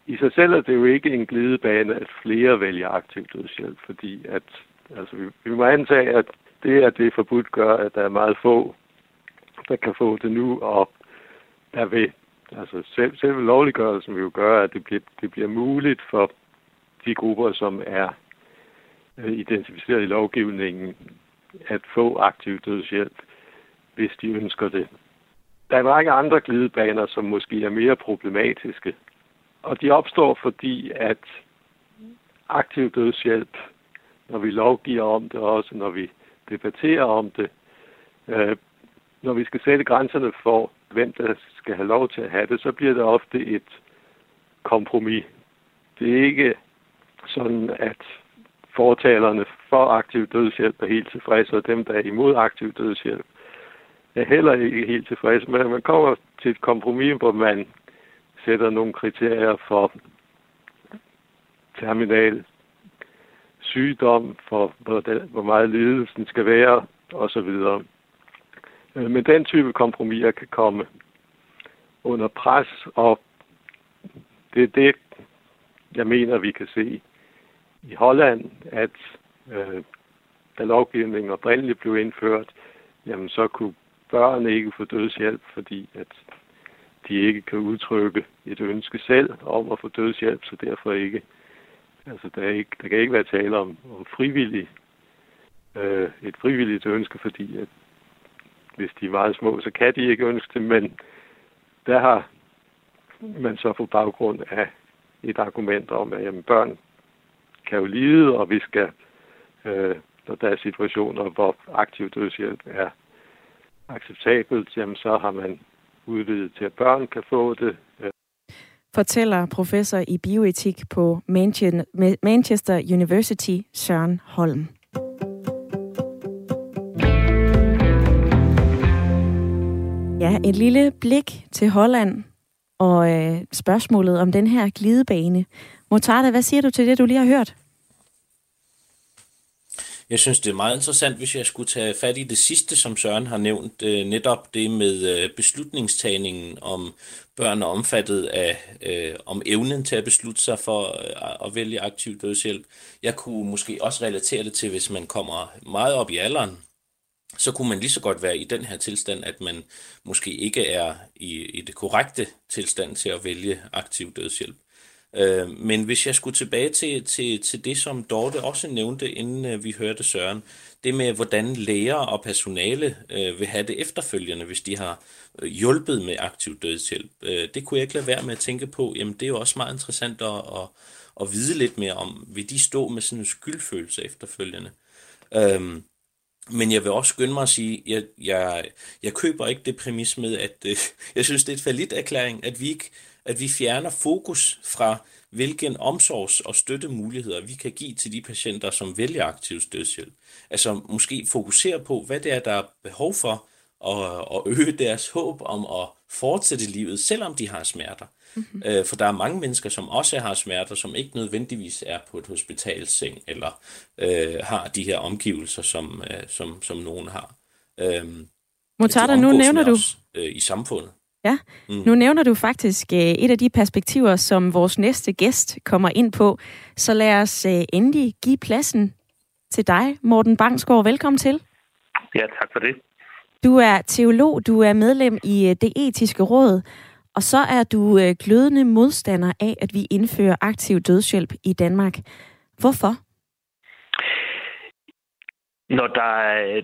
I sig selv er det jo ikke en glidebane, at flere vælger aktiv dødshjælp, fordi at, altså, vi må antage, at det er forbudt, gør, at der er meget få, der kan få det nu, og der vil, altså selve lovliggørelsen vil jo gøre, at det bliver muligt for de grupper, som er identificeret i lovgivningen, at få aktiv dødshjælp, hvis de ønsker det. Der er en række andre glidebaner, som måske er mere problematiske, og de opstår, fordi at aktiv dødshjælp, når vi lovgiver om det, og også når vi debatterer om det, når vi skal sætte grænserne for, hvem der skal have lov til at have det, så bliver det ofte et kompromis. Det er ikke sådan, at fortalerne for aktiv dødshjælp er helt tilfredse, og dem, der er imod aktiv dødshjælp, er heller ikke helt tilfredse. Men man kommer til et kompromis, hvor man sætter nogle kriterier for terminal sygdom, for hvor meget lidelsen skal være, osv. Men den type kompromiser kan komme under pres, og det er det, jeg mener, vi kan se i Holland, at da lovgivningen oprindeligt blev indført, jamen så kunne børn ikke få dødshjælp, fordi at de ikke kan udtrykke et ønske selv om at få dødshjælp, så derfor ikke. Altså, der kan ikke være tale om et frivilligt ønske, fordi at hvis de er meget små, så kan de ikke ønske det, men der har man så på baggrund af et argument om, at jamen, børn kan jo lide, og vi skal, når der er situationer, hvor aktiv dødshjælp er acceptabelt, jamen, så har man udvidet til, at børn kan få det, fortæller professor i bioetik på Manchester University, Søren Holm. Ja, et lille blik til Holland og spørgsmålet om den her glidebane. Mortada, hvad siger du til det, du lige har hørt? Jeg synes, det er meget interessant, hvis jeg skulle tage fat i det sidste, som Søren har nævnt, netop det med beslutningstagningen om børn er omfattet af om evnen til at beslutte sig for at vælge aktiv dødshjælp. Jeg kunne måske også relatere det til, hvis man kommer meget op i alderen, så kunne man lige så godt være i den her tilstand, at man måske ikke er i det korrekte tilstand til at vælge aktiv dødshjælp. Men hvis jeg skulle tilbage til det, som Dorte også nævnte, inden vi hørte Søren, det med, hvordan læger og personale vil have det efterfølgende, hvis de har hjulpet med aktiv dødshjælp, det kunne jeg ikke lade være med at tænke på. Jamen, det er jo også meget interessant at vide lidt mere om, vil de stå med sådan en skyldfølelse efterfølgende? Men jeg vil også skynde mig at sige, at jeg køber ikke det præmis med, at jeg synes, det er et fallit erklæring, at vi fjerner fokus fra, hvilken omsorgs- og støttemuligheder vi kan give til de patienter, som vælger aktiv dødshjælp. Altså måske fokusere på, hvad det er, der er behov for, og øge deres håb om at fortsætte livet, selvom de har smerter. Mm-hmm. For der er mange mennesker, som også har smerter, som ikke nødvendigvis er på et hospitalsseng, eller har de her omgivelser, som nogen har. Mortada, nu nævner du... I samfundet. Ja, nu nævner du faktisk et af de perspektiver, som vores næste gæst kommer ind på. Så lad os endelig give pladsen til dig, Morten Bangsgaard. Velkommen til. Ja, tak for det. Du er teolog, du er medlem i Det Etiske Råd, og så er du glødende modstander af, at vi indfører aktiv dødshjælp i Danmark. Hvorfor?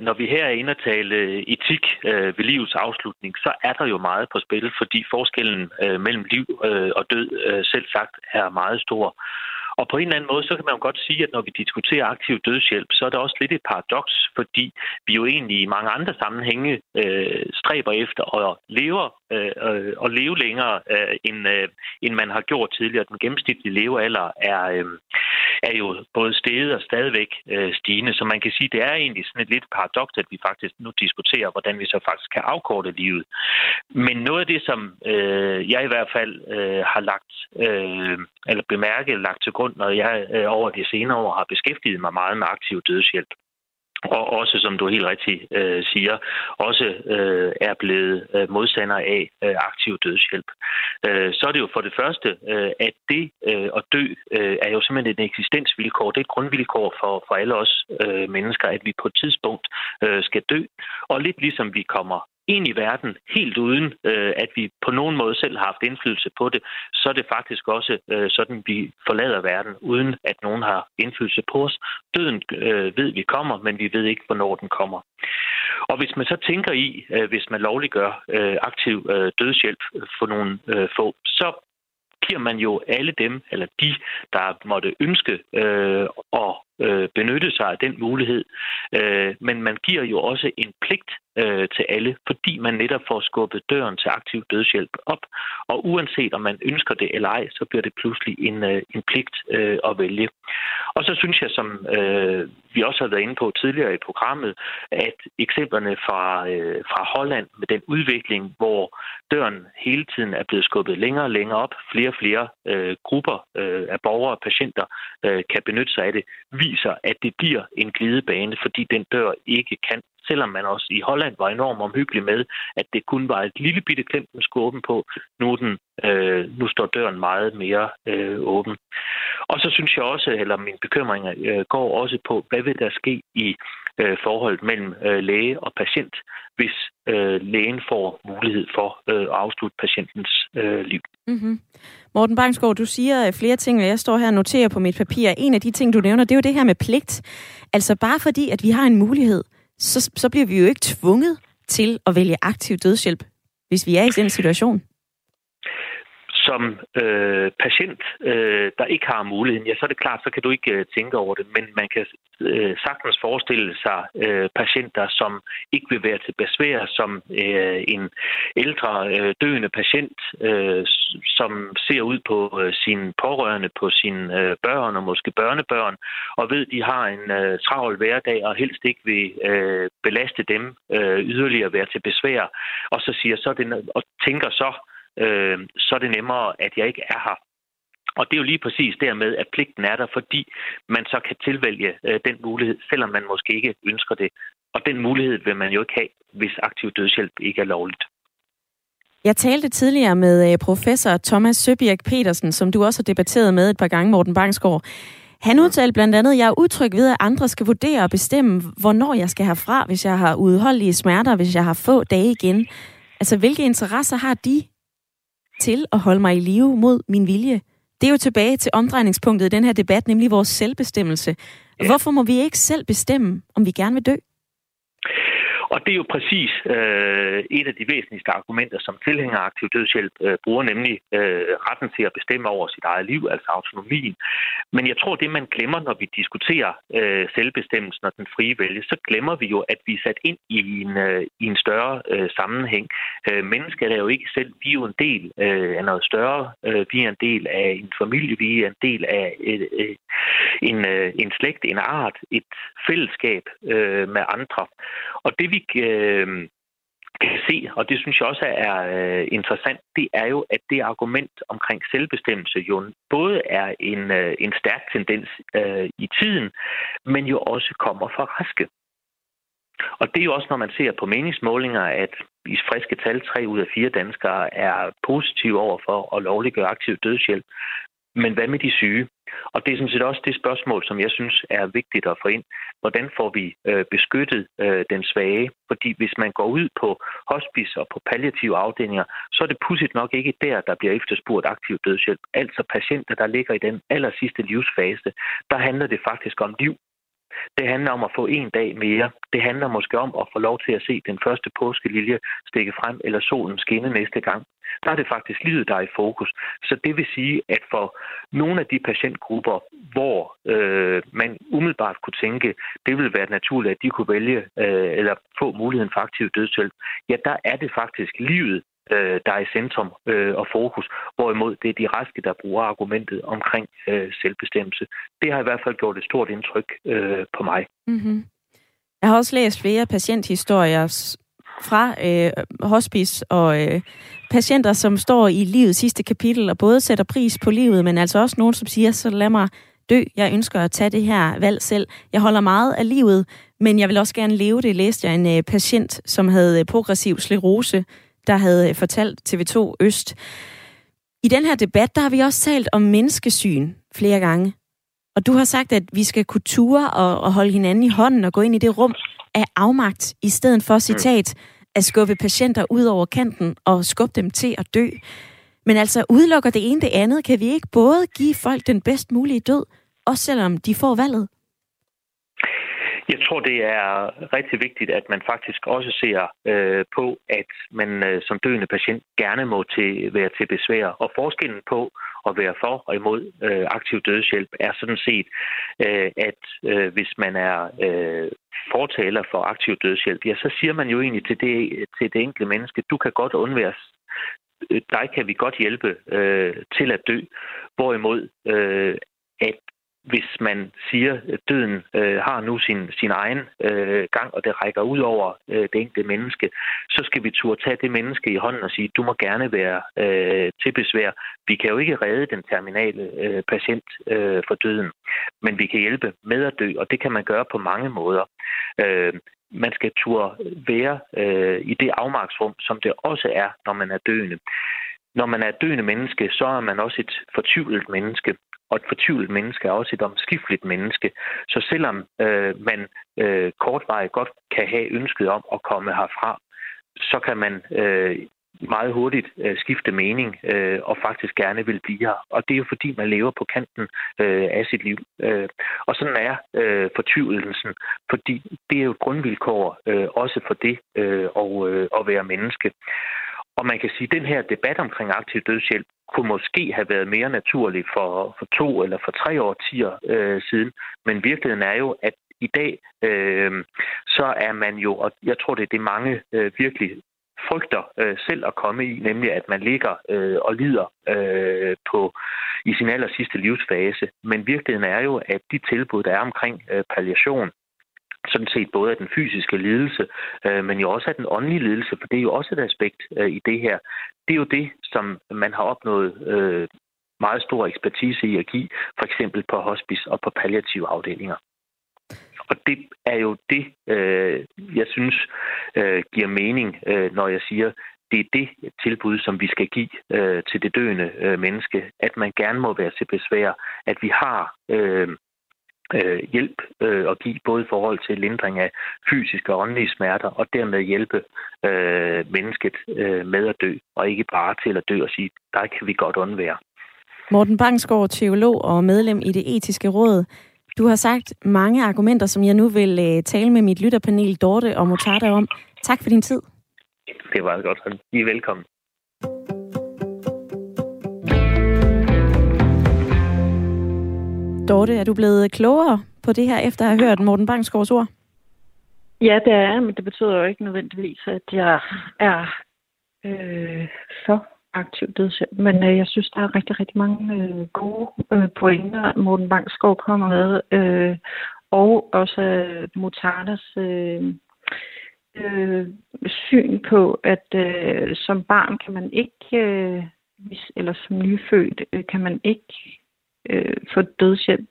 Når vi her er inde og tale etik ved livets afslutning, så er der jo meget på spil, fordi forskellen mellem liv og død selv sagt er meget stor. Og på en eller anden måde, så kan man jo godt sige, at når vi diskuterer aktiv dødshjælp, så er der også lidt et paradoks, fordi vi jo egentlig i mange andre sammenhænge stræber efter at leve længere, end man har gjort tidligere. Den gennemsnitlige levealder er jo både steget og stadigvæk stigende. Så man kan sige, at det er egentlig sådan et lidt paradoks, at vi faktisk nu diskuterer, hvordan vi så faktisk kan afkorte livet. Men noget af det, som jeg i hvert fald har lagt, eller bemærket, lagt til grund, når jeg over de senere år har beskæftiget mig meget med aktiv dødshjælp. Og også, som du helt rigtigt siger, også er blevet modstander af aktiv dødshjælp. Så er det jo for det første, at det at dø er jo simpelthen et eksistensvilkår. Det er et grundvilkår for alle os mennesker, at vi på et tidspunkt skal dø. Og lidt ligesom vi kommer ind i verden, helt uden at vi på nogen måde selv har haft indflydelse på det, så er det faktisk også sådan, vi forlader verden, uden at nogen har indflydelse på os. Døden ved vi kommer, men vi ved ikke, hvornår den kommer. Og hvis man så tænker i, hvis man lovliggør aktiv dødshjælp for nogle få, så giver man jo alle dem, eller de, der måtte ønske at benytte sig af den mulighed. Men man giver jo også en pligt til alle, fordi man netop får skubbet døren til aktiv dødshjælp op. Og uanset om man ønsker det eller ej, så bliver det pludselig en pligt at vælge. Og så synes jeg, som vi også har været inde på tidligere i programmet, at eksemplerne fra Holland med den udvikling, hvor døren hele tiden er blevet skubbet længere og længere op, flere og flere grupper af borgere og patienter kan benytte sig af det, viser, at det bliver en glidebane, fordi den dør ikke kan, selvom man også i Holland var enormt omhyggelig med, at det kun var et lille bitte klemt, den skulle åbne på. Nu står døren meget mere åben. Og så synes jeg også, eller mine bekymringer går også på, hvad vil der ske i forholdet mellem læge og patient, hvis lægen får mulighed for at afslutte patientens liv. Mm-hmm. Morten Bangsgaard, du siger flere ting, og jeg står her og noterer på mit papir. En af de ting, du nævner, det er jo det her med pligt. Altså bare fordi, at vi har en mulighed, så bliver vi jo ikke tvunget til at vælge aktiv dødshjælp, hvis vi er i den situation. Som patient, der ikke har muligheden, ja, så er det klart, så kan du ikke tænke over det, men man kan sagtens forestille sig patienter, som ikke vil være til besvær, som en ældre døende patient, som ser ud på sine pårørende, på sine børn og måske børnebørn, og ved, de har en travl hverdag og helst ikke vil belaste dem yderligere, være til besvær, og så siger så den, og tænker så er det nemmere, at jeg ikke er her. Og det er jo lige præcis dermed, at pligten er der, fordi man så kan tilvælge den mulighed, selvom man måske ikke ønsker det. Og den mulighed vil man jo ikke have, hvis aktiv dødshjælp ikke er lovligt. Jeg talte tidligere med professor Thomas Søbirk Petersen, som du også har debatteret med et par gange, Morten Bangsgaard. Han udtalte blandt andet, at jeg er utryg ved, at andre skal vurdere og bestemme, hvornår jeg skal herfra, hvis jeg har udholdelige smerter, hvis jeg har få dage igen. Altså, hvilke interesser har de til at holde mig i live mod min vilje? Det er jo tilbage til omdrejningspunktet i den her debat, nemlig vores selvbestemmelse. Ja. Hvorfor må vi ikke selv bestemme, om vi gerne vil dø? Og det er jo præcis et af de væsentligste argumenter, som tilhænger af aktiv dødshjælp bruger, nemlig retten til at bestemme over sit eget liv, altså autonomien. Men jeg tror, det man glemmer, når vi diskuterer selvbestemmelsen og den frie vælge, så glemmer vi jo, at vi er sat ind i en større sammenhæng. Mennesker er jo ikke selv. Vi er jo en del af noget større. Vi er en del af en familie. Vi er en del af en slægt, en art, et fællesskab med andre. Og det vi kan se, og det synes jeg også er interessant, det er jo, at det argument omkring selvbestemmelse jo både er en stærk tendens i tiden, men jo også kommer fra raske. Og det er jo også, når man ser på meningsmålinger, at i friske tal 3 ud af 4 danskere er positive over for at lovliggøre aktiv dødshjælp. Men hvad med de syge? Og det er sådan set også det spørgsmål, som jeg synes er vigtigt at få ind. Hvordan får vi beskyttet den svage? Fordi hvis man går ud på hospice og på palliative afdelinger, så er det pudsigt nok ikke der bliver efterspurgt aktiv dødshjælp. Altså patienter, der ligger i den allersidste livsfase, der handler det faktisk om liv. Det handler om at få en dag mere. Det handler måske om at få lov til at se den første påskelilje stikke frem, eller solen skinne næste gang. Der er det faktisk livet, der er i fokus. Så det vil sige, at for nogle af de patientgrupper, hvor man umiddelbart kunne tænke, det ville være naturligt, at de kunne vælge eller få muligheden for aktiv dødshjælp, ja, der er det faktisk livet, der er i centrum og fokus, hvorimod det er de raske, der bruger argumentet omkring selvbestemmelse. Det har i hvert fald gjort et stort indtryk på mig. Mm-hmm. Jeg har også læst flere patienthistorier fra hospice og patienter, som står i livets sidste kapitel og både sætter pris på livet, men altså også nogen, som siger, så lad mig dø. Jeg ønsker at tage det her valg selv. Jeg holder meget af livet, men jeg vil også gerne leve det. Læste jeg en patient, som havde progressiv sklerose, der havde fortalt TV2 Øst. I den her debat, der har vi også talt om menneskesyn flere gange. Og du har sagt, at vi skal kunne ture og holde hinanden i hånden og gå ind i det rum af afmagt, i stedet for, citat, at skubbe patienter ud over kanten og skubbe dem til at dø. Men altså udelukker det ene det andet, kan vi ikke både give folk den bedst mulige død, også selvom de får valget? Jeg tror, det er rigtig vigtigt, at man faktisk også ser på, at man som døende patient gerne må være til besvær. Og forskellen på at være for og imod aktiv dødshjælp er sådan set, at hvis man er fortaler for aktiv dødshjælp, ja, så siger man jo egentlig til det enkelte menneske, du kan godt undvære dig, kan vi godt hjælpe til at dø. Hvorimod at hvis man siger, at døden har nu sin egen gang, og det rækker ud over det enkelte menneske, så skal vi turde tage det menneske i hånden og sige, du må gerne være til besvær. Vi kan jo ikke redde den terminale patient fra døden, men vi kan hjælpe med at dø, og det kan man gøre på mange måder. Man skal turde være i det afmagtsrum, som det også er, når man er døende. Når man er et døende menneske, så er man også et fortvivlet menneske. Og et fortvivlet menneske er også et omskifteligt menneske. Så selvom man kortvarigt godt kan have ønsket om at komme herfra, så kan man meget hurtigt skifte mening og faktisk gerne vil blive her. Og det er jo fordi, man lever på kanten af sit liv. Og sådan er fortvivlelsen, fordi det er jo et grundvilkår også for det at være menneske. Og man kan sige, at den her debat omkring aktiv dødshjælp kunne måske have været mere naturlig for 2 eller for 3 årtier siden. Men virkeligheden er jo, at i dag, så er man jo, og jeg tror, det er det mange virkelig frygter selv at komme i, nemlig at man ligger og lider i sin allersidste livsfase. Men virkeligheden er jo, at de tilbud, der er omkring palliation, sådan set både af den fysiske lidelse, men jo også af den åndelige lidelse, for det er jo også et aspekt i det her. Det er jo det, som man har opnået meget stor ekspertise i at give, for eksempel på hospice og på palliative afdelinger. Og det er jo det, jeg synes giver mening, når jeg siger, det er det tilbud, som vi skal give til det døende menneske, at man gerne må være til besvær, at vi har hjælp at give, både i forhold til lindring af fysiske og åndelige smerter, og dermed hjælpe mennesket med at dø, og ikke bare til at dø og sige, der kan vi godt undvære. Morten Bangsgaard, teolog og medlem i Det Etiske Råd. Du har sagt mange argumenter, som jeg nu vil tale med mit lytterpanel Dorte og Mortada om. Tak for din tid. Det var godt. I er velkommen. Dorte, er du blevet klogere på det her, efter at have hørt Morten Bangsgaards ord? Ja, det er jeg, men det betyder jo ikke nødvendigvis, at jeg er så aktiv dødshjælp. Men jeg synes, der er rigtig, rigtig mange gode pointer, Morten Bangsgaard kommer med. Og også Mortadas syn på, at som barn kan man ikke, eller som nyfødt, kan man ikke for dødshjælp.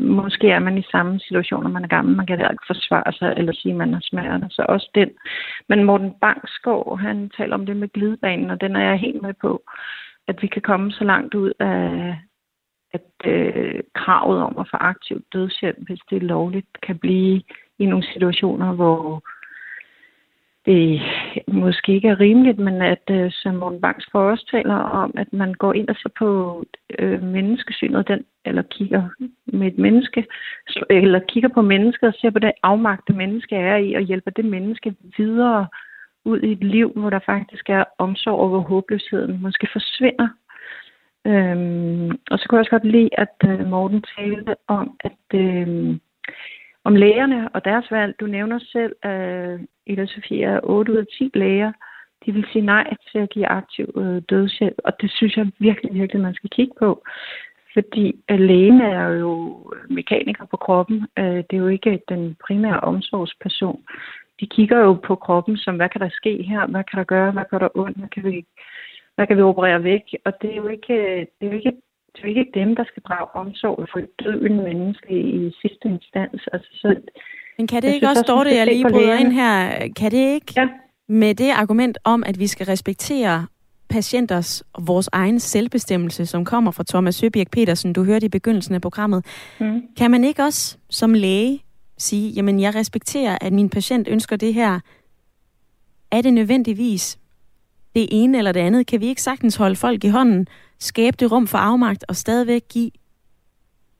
Måske er man i samme situation, når man er gammel. Man kan da ikke forsvare sig eller sige, at man har smerter. Så også den. Men Morten Bangsgaard, han taler om det med glidebanen, og den er jeg helt med på, at vi kan komme så langt ud af, at kravet om at få aktivt dødshjælp, hvis det er lovligt, kan blive i nogle situationer, hvor det måske ikke er rimeligt, men at, som Morten Bangsgaard også taler om, at man går ind og ser på menneskesynet, eller kigger med et menneske, eller kigger på mennesket og ser på det afmagte menneske er i, og hjælper det menneske videre ud i et liv, hvor der faktisk er omsorg over håbløsheden, måske forsvinder. Og så kunne jeg også godt lide, at Morten talte om, at om lægerne og deres valg. Du nævner selv, at Ida Sofie er 8 ud af 10 læger. De vil sige nej til at give aktiv dødshjælp, og det synes jeg virkelig, virkelig, man skal kigge på. Fordi lægen er jo mekaniker på kroppen. Det er jo ikke den primære omsorgsperson. De kigger jo på kroppen som, hvad kan der ske her? Hvad kan der gøre? Hvad gør der ondt? Hvad kan vi operere væk? Og det er jo ikke... Det er ikke dem, der skal drage omsorg for et døende menneske i sidste instans. Altså, så men kan det ikke også, Dorte, jeg lige bryder ind her, kan det ikke med det argument om, at vi skal respektere patienters og vores egen selvbestemmelse, som kommer fra Thomas Søbirk Petersen, du hørte i begyndelsen af programmet, kan man ikke også som læge sige, jamen jeg respekterer, at min patient ønsker det her, er det nødvendigvis det ene eller det andet? Kan vi ikke sagtens holde folk i hånden, skabe det rum for afmagt og stadigvæk give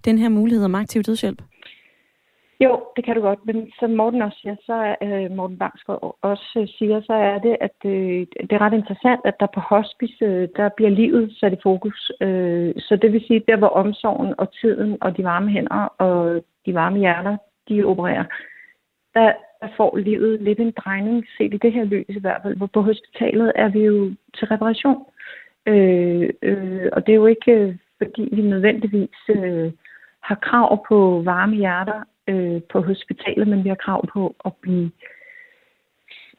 den her mulighed om aktiv dødshjælp? Jo, det kan du godt. Men som Morten også siger, så Morten Bangsgaard også siger, så er det, at det er ret interessant, at der på hospice, der bliver livet sat i fokus. Så det vil sige, der hvor omsorgen og tiden og de varme hænder og de varme hjerter, de opererer, der får livet lidt en drejning, set i det her lys i hvert fald, hvor på hospitalet er vi jo til reparation. Og det er jo ikke, fordi vi nødvendigvis har krav på varme hjerter på hospitalet, men vi har krav på at blive...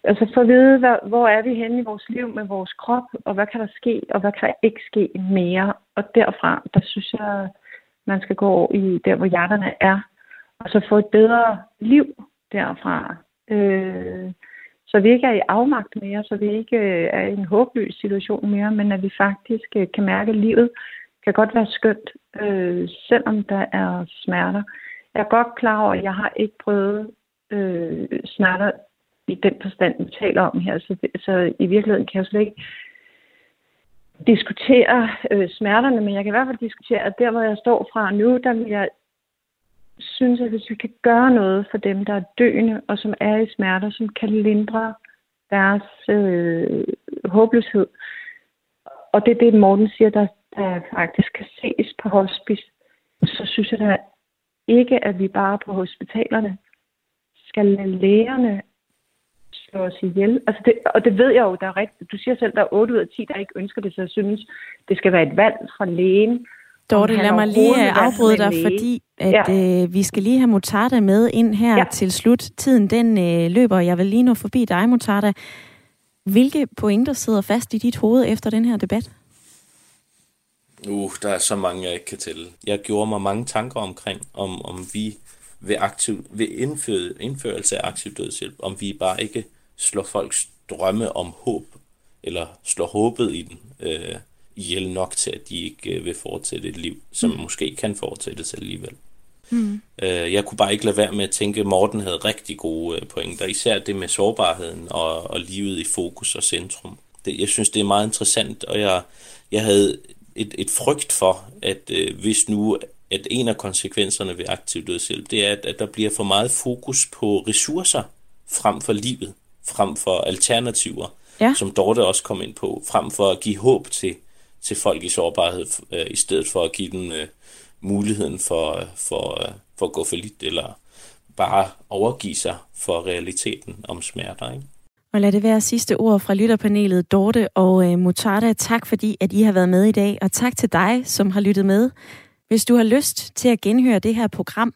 Altså for at vide, hvor er vi henne i vores liv med vores krop, og hvad kan der ske, og hvad kan der ikke ske mere. Og derfra, der synes jeg, man skal gå over i der, hvor hjerterne er, og så få et bedre liv derfra. Så vi ikke er i afmagt mere, så vi ikke er i en håbløs situation mere, men at vi faktisk kan mærke, at livet kan godt være skønt, selvom der er smerter. Jeg er godt klar over, at jeg har ikke prøvet smerter i den forstand, vi taler om her, så i virkeligheden kan jeg slet ikke diskutere smerterne, men jeg kan i hvert fald diskutere, at der, hvor jeg står fra nu, der vil jeg synes, at hvis vi kan gøre noget for dem, der er døende og som er i smerter, som kan lindre deres håbløshed. Og det er det, Morten siger, der faktisk kan ses på hospice. Så synes jeg da ikke, at vi bare på hospitalerne skal lade lægerne slå os ihjel. Altså det, og det ved jeg jo, der er rigtigt. Du siger selv, der er 8 ud af 10, der ikke ønsker det, så jeg synes, det skal være et valg fra lægen. Dorte, lad mig lige afbryde dig, fordi at, vi skal lige have Mortada med ind her til slut. Tiden den løber, jeg vil lige nå forbi dig, Mortada. Hvilke pointer sidder fast i dit hoved efter den her debat? Der er så mange, jeg ikke kan tælle. Jeg gjorde mig mange tanker omkring, om vi ved indførelse af aktiv dødshjælp, om vi bare ikke slår folks drømme om håb, eller slår håbet i den, ihjel nok til, at de ikke vil fortsætte et liv, som måske kan fortsættes alligevel. Mm. Jeg kunne bare ikke lade være med at tænke, at Morten havde rigtig gode pointer, især det med sårbarheden og livet i fokus og centrum. Det, jeg synes, det er meget interessant, og jeg havde et frygt for, at hvis nu at en af konsekvenserne ved aktiv dødshjælp, det er, at der bliver for meget fokus på ressourcer frem for livet, frem for alternativer, som Dorte også kom ind på, frem for at give håb til folk i sårbarhed, i stedet for at give dem muligheden for at gå for lidt, eller bare overgive sig for realiteten om smerter, ikke? Og lad det være sidste ord fra lytterpanelet, Dorte og Mortada. Tak fordi, at I har været med i dag, og tak til dig, som har lyttet med. Hvis du har lyst til at genhøre det her program,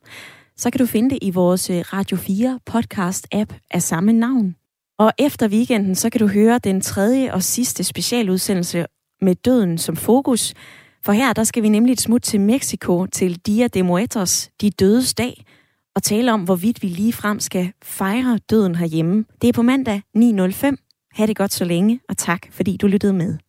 så kan du finde det i vores Radio 4 podcast-app af samme navn. Og efter weekenden, så kan du høre den tredje og sidste specialudsendelse med døden som fokus. For her, der skal vi nemlig et smut til Mexico til Dia de Muertos, de dødes dag, og tale om, hvorvidt vi ligefrem skal fejre døden herhjemme. Det er på mandag 9:05. Ha' det godt så længe, og tak fordi du lyttede med.